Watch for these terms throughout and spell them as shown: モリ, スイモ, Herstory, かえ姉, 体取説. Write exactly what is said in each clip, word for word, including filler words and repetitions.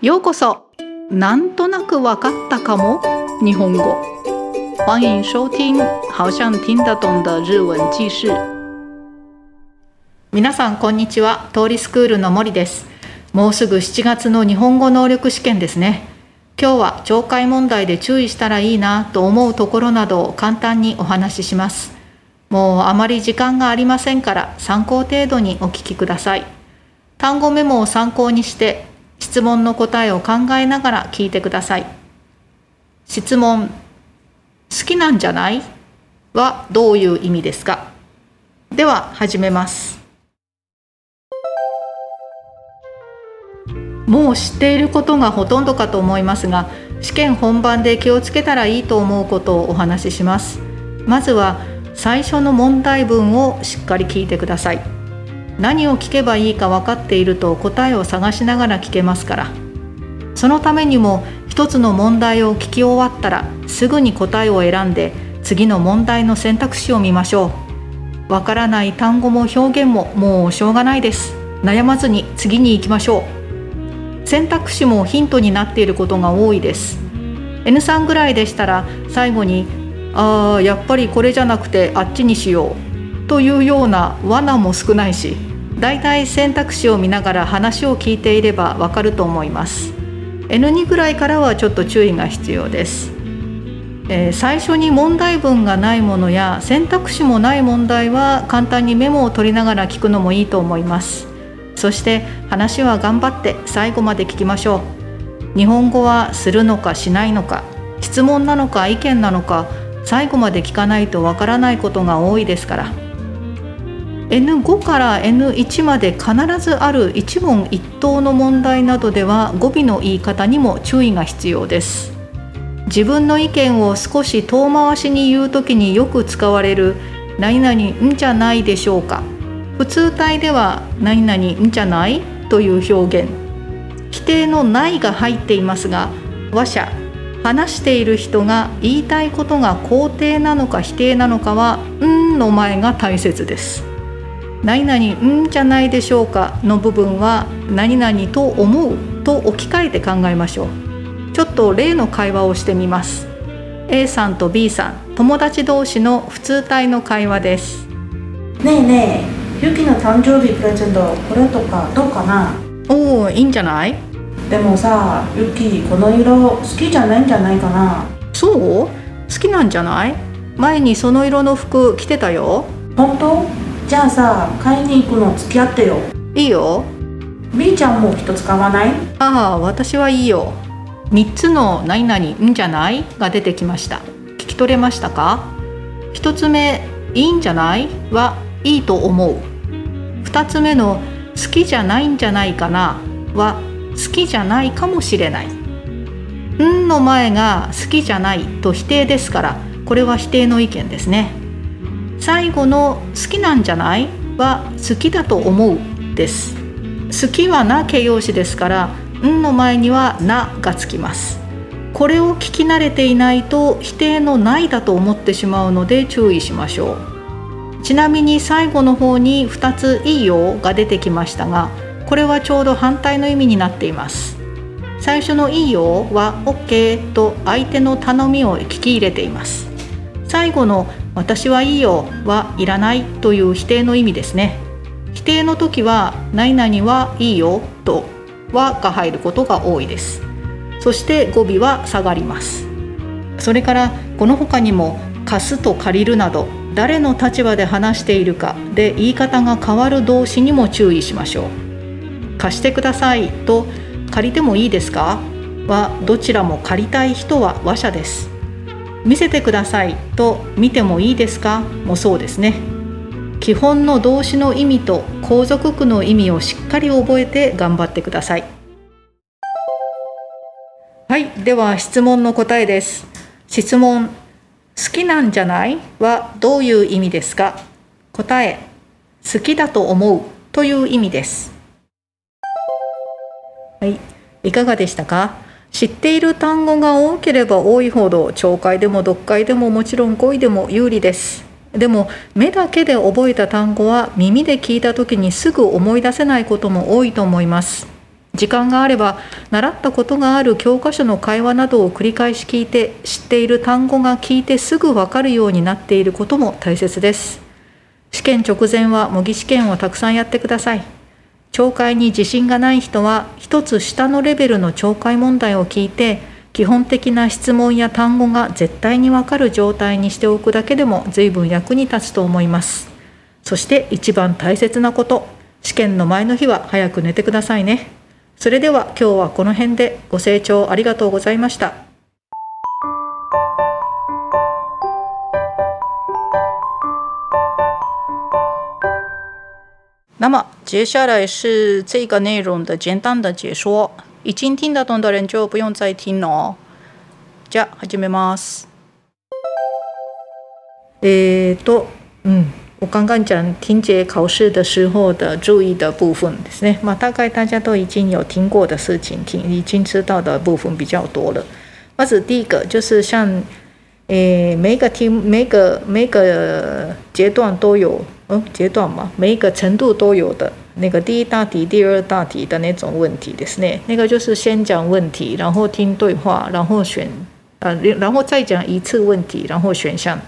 ようこそ、なんとなくわかったかも日本語。欢迎收听好像听得懂的日文记事。皆さんこんにちは。通りスクールの森です。もうすぐしちがつの日本語能力試験ですね。今日は懲戒問題で注意したらいいなと思うところなどを簡単にお話しします。もうあまり時間がありませんから、参考程度にお聞きください。単語メモを参考にして、質問の答えを考えながら聞いてください。質問、好きなんじゃない？はどういう意味ですか？では始めます。もう知っていることがほとんどかと思いますが、試験本番で気をつけたらいいと思うことをお話しします。まずは最初の問題文をしっかり聞いてください。何を聞けばいいか分かっていると答えを探しながら聞けますから。そのためにも一つの問題を聞き終わったら、すぐに答えを選んで次の問題の選択肢を見ましょう。分からない単語も表現ももうしょうがないです。悩まずに次に行きましょう。選択肢もヒントになっていることが多いです。 エヌスリー ぐらいでしたら、最後にああやっぱりこれじゃなくてあっちにしようというような罠も少ないし、だいたい選択肢を見ながら話を聞いていればわかると思います。 エヌツー ぐらいからはちょっと注意が必要です。えー、最初に問題文がないものや選択肢もない問題は、簡単にメモを取りながら聞くのもいいと思います。そして話は頑張って最後まで聞きましょう。日本語はするのかしないのか、質問なのか意見なのか、最後まで聞かないとわからないことが多いですから。エヌファイブ から エヌワン まで必ずある一問一答の問題などでは、語尾の言い方にも注意が必要です。自分の意見を少し遠回しに言うときによく使われる何々んじゃないでしょうか。普通体では何々んじゃないという表現、否定のないが入っていますが、話者、話している人が言いたいことが肯定なのか否定なのかは、んの前が大切です。何々んじゃないでしょうかの部分は、何々と思うと置き換えて考えましょう。ちょっと例の会話をしてみます。 A さんと B さん、友達同士の普通体の会話です。ねえねえ、ユキの誕生日プレゼントこれとかどうかな。おお、いいんじゃない。でもさ、ユキこの色好きじゃないんじゃないかな。そう、好きなんじゃない。前にその色の服着てたよ。本当？じゃあさ、買いに行くの付き合ってよ。いいよ。 B ちゃんも一つ買わない？ああ、私はいいよ。みっつの何々んじゃないが出てきました。聞き取れましたか？ひとつめ、いいんじゃないはいいと思う。ふたつめの好きじゃないんじゃないかなは好きじゃないかもしれない。んの前が好きじゃないと否定ですから、これは否定の意見ですね。最後の好きなんじゃないは好きだと思うです。好きはな形容詞ですから、んの前にはながつきます。これを聞き慣れていないと否定のないだと思ってしまうので注意しましょう。ちなみに最後の方にふたついいよが出てきましたが、これはちょうど反対の意味になっています。最初のいいよは OK と相手の頼みを聞き入れています。最後の私はいいよはいらないという否定の意味ですね。否定の時は何々はいいよとはが入ることが多いです。そして語尾は下がります。それからこの他にも貸すと借りるなど、誰の立場で話しているかで言い方が変わる動詞にも注意しましょう。貸してくださいと借りてもいいですかは、どちらも借りたい人は話者です。見せてくださいと見てもいいですかもそうですね。基本の動詞の意味と後続句の意味をしっかり覚えて頑張ってください。はい、では質問の答えです。質問、好きなんじゃないはどういう意味ですか。答え、好きだと思うという意味です。はい、いかがでしたか？知っている単語が多ければ多いほど、懲戒でも読解でももちろん語彙でも有利です。でも目だけで覚えた単語は、耳で聞いた時にすぐ思い出せないことも多いと思います。時間があれば習ったことがある教科書の会話などを繰り返し聞いて、知っている単語が聞いてすぐ分かるようになっていることも大切です。試験直前は模擬試験をたくさんやってください。聴解に自信がない人は一つ下のレベルの聴解問題を聞いて、基本的な質問や単語が絶対に分かる状態にしておくだけでも随分役に立つと思います。そして一番大切なこと、試験の前の日は早く寝てくださいね。それでは今日はこの辺で。ご清聴ありがとうございました。那么接下来是这个内容的简单的解说，已经听得懂的人就不用再听了哦。じゃあ始めます。えっと、嗯，我刚刚讲听解考试的时候的注意的部分ですね。まあ大概大家都已经有听过的事情，听已经知道的部分比较多了。まず第一个就是像，诶，每个题每个每个阶段都有。嗯，阶段嘛，每一个程度都有的那个第一大题、第二大题的那种问题ですね。那个就是先讲问题，然后听对话，然后选，呃，然后再讲一次问题，然后选项，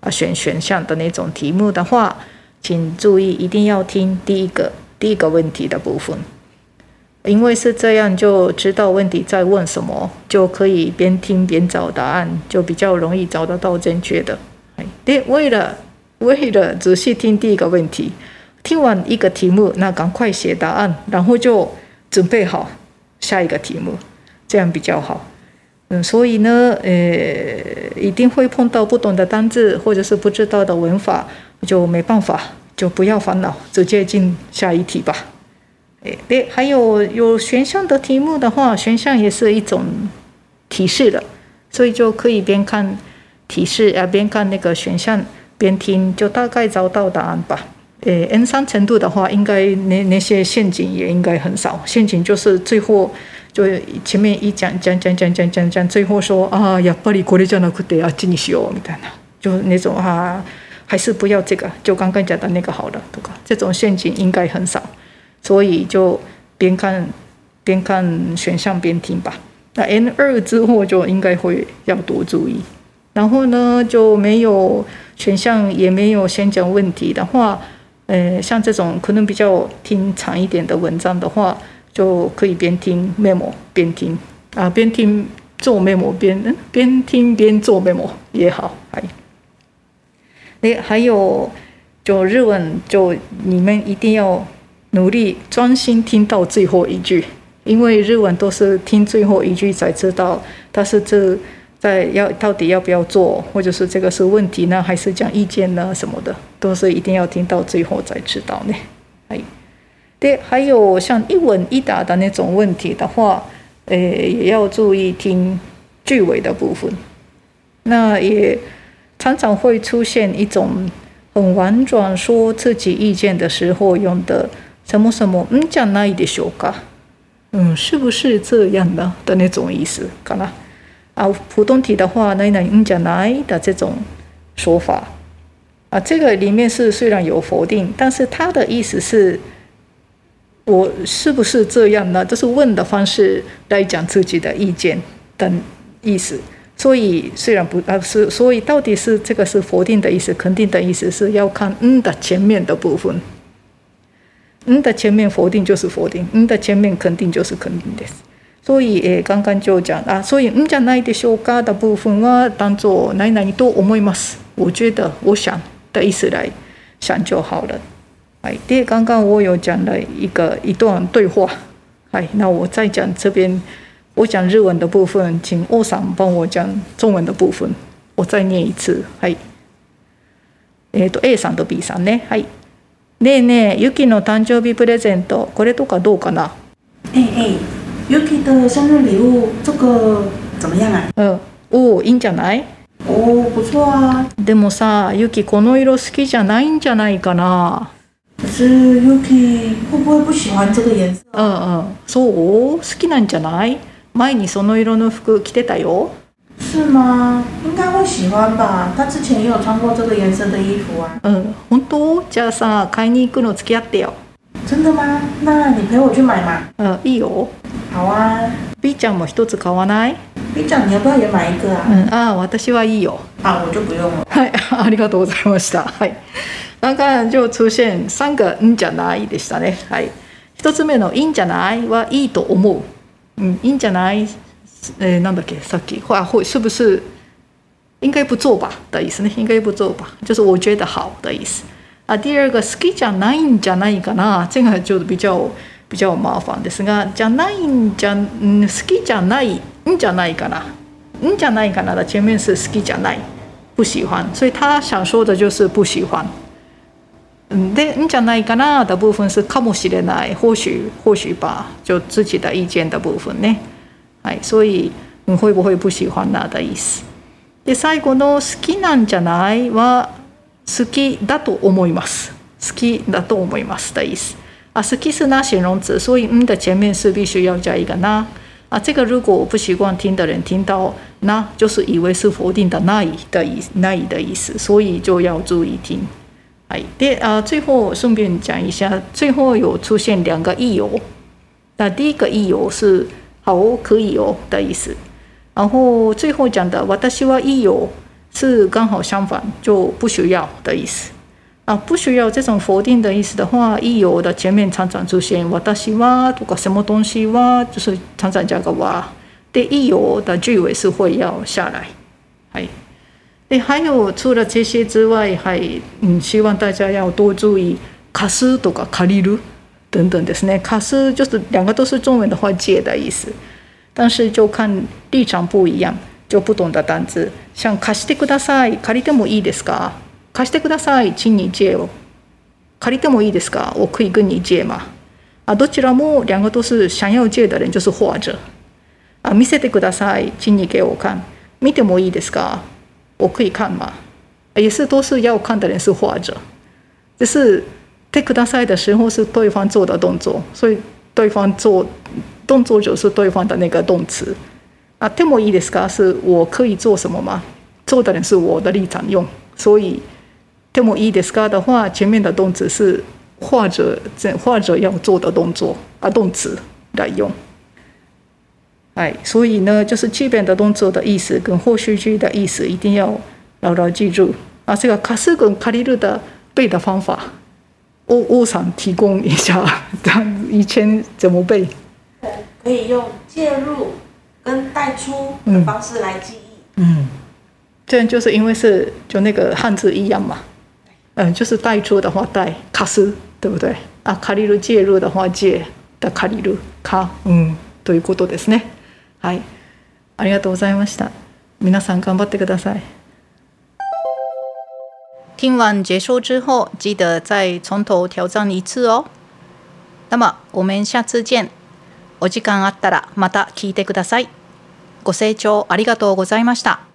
啊，选选项的那种题目的话，请注意一定要听第一个第一个问题的部分，因为是这样就知道问题在问什么，就可以边听边找答案，就比较容易找得到正确的。对，为了。为了仔细听第一个问题，听完一个题目，那赶快写答案，然后就准备好下一个题目，这样比较好。嗯，所以呢，呃，一定会碰到不懂的单字或者是不知道的文法，就没办法，就不要烦恼，直接进下一题吧。哎，对，还有有选项的题目的话，选项也是一种提示的，所以就可以边看提示啊，边看那个选项。边听就大概找到答案吧。诶 ，N 三程度的话，应该那那些陷阱也应该很少。陷阱就是最后就前面一讲讲讲讲讲讲讲，最后说啊，やっぱりこれじゃなくてあっちにしようみたいな，就那种啊，还是不要这个，就刚刚讲的那个好了，这个这种陷阱应该很少，所以就边看边看选项边听吧。那 N 二之后就应该会要多注意。然后呢，就没有选项，也没有先讲问题的话，呃，像这种可能比较听长一点的文章的话，就可以边听 memo 边听啊，边听做 memo 边边听边做 memo 也好。哎，那还有就日文，就你们一定要努力专心听到最后一句，因为日文都是听最后一句才知道它是这。在要到底要不要做，或者是这个是问题呢，还是讲意见呢什么的，都是一定要听到最后才知道呢。哎，对，还有像一问一答的那种问题的话，呃，也要注意听句尾的部分。那也常常会出现一种很婉转说自己意见的时候用的什么什么，嗯，じゃないでしょうか？嗯，是不是这样呢？的那种意思，かな。啊，普通题的话，那那嗯じゃない的这种说法啊，这个里面是虽然有否定，但是它的意思是，我是不是这样呢？就是问的方式来讲自己的意见等意思。所以虽然不啊是，所以到底是这个是否定的意思，肯定的意思是要看嗯的前面的部分。嗯的前面否定就是否定，嗯的前面肯定就是肯定です。所以诶，刚刚就讲啊，所以嗯じゃないでしょうか的部分は当作何々と思います。我觉得、我想的意思来想就好了。哎，对，刚刚我有讲了一个一段对话。哎，那我再讲这边，我讲日文的部分，请欧さん帮我讲中文的部分。我再念一次。はい。えっと A さんと B さんね。はい。ねえねえ、ユキの誕生日プレゼント、これとかどうかな。ねえ。Yuki 的生日礼物这个怎么样啊？嗯，哦，いいんじゃない？哦，不错啊。でもさ、Yuki この色好きじゃないんじゃないかな？可是 Yuki 会不会不喜欢这个颜色？嗯嗯，そう、好きなんじゃない？前にその色の服着てたよ。是吗？应该会喜欢吧。他之前也有穿过这个颜色的衣服啊。嗯，本当？じゃあさ、買いに行くの付き合ってよ。真的吗？那你陪我去买嘛。嗯，いいよ。好啊。B ちゃんも一つ買わない？ B ちゃん你要不要也买一个啊？嗯啊，私はいいよ。啊，我就不用了。はい、ありがとうございました。はい。なんか就出現三個んじゃないでしたね。はい。一つ目のいいんじゃないはいいと思う。うん、いいんじゃない。えー、なんだっけさっき会会是不是应该不做吧的意思ね。应该不做吧，就是我觉得好的意思。啊，第二个好きじゃないんじゃないかな，这个就比较比较麻烦ですが、じゃないんじゃん好きじゃないんじゃないかな，んじゃないかな的前面是好きじゃない，不喜欢，所以他想说的就是不喜欢。でんじゃないかな的部分是かもしれない，或许或许吧，就自己的意见的部分ね。はい、所以会不会不喜欢な的意思。で最後の好きなんじゃないは好きだと思います。好きだと思います的意思。啊，好き是那形容词，所以嗯的前面是必须要加一个那。啊，这个如果我不习惯听的人听到那，就是以为是否定的ない的意ない的意思，所以就要注意听。はい、で啊，最后顺便讲一下，最后有出现两个いいよ。那第一个いいよ是。好哦，可以哦的意思。然后最后讲的私はいいよ是刚好相反，就不需要的意思。啊，不需要这种否定的意思的话，いいよ的前面常常出现私はとか什么东西は，就是常常加个は。でいいよ的句尾是会要下来。はい。で还有除了这些之外，还嗯希望大家要多注意貸すとか借りる。等等ですね，貸す就是两个都是中文的话借的意思，但是就看立场不一样，就不同的单字。像貸してください、借りてもいいですか？貸してください、请你借哦。借りてもいいですか？我可以跟你借吗？啊，どちらも两个都是想要借的人，就是或者。啊，見せてください、请你给我看。見てもいいですか？我可以看吗？也是都是要看的人是或者，这是。てください的时候是对方做的动作，所以对方做动作就是对方的那个动词。啊，てもいいですか？是我可以做什么吗？做的人是我的立场用，所以てもいいですか的话，前面的动词是或者或者要做的动作啊动词来用。哎，所以呢，就是基本的动作的意思跟后续句的意思一定要牢牢记住。啊，这个貸す跟借りる的背的方法。欧欧桑提供一下，以前怎么背？可以用介入跟带出的方式来记忆。嗯，这样就是因为是就那个汉字一样嘛。嗯，就是带出的话带貸す，对不对？啊，借りる介入的话借的借りるか、うんということですね。はい、ありがとうございました。皆さん頑張ってください。听完结束之后，记得再从头挑战一次哦。那么我们下次见。お時間あったらまた聞いてください。ご清聴ありがとうございました。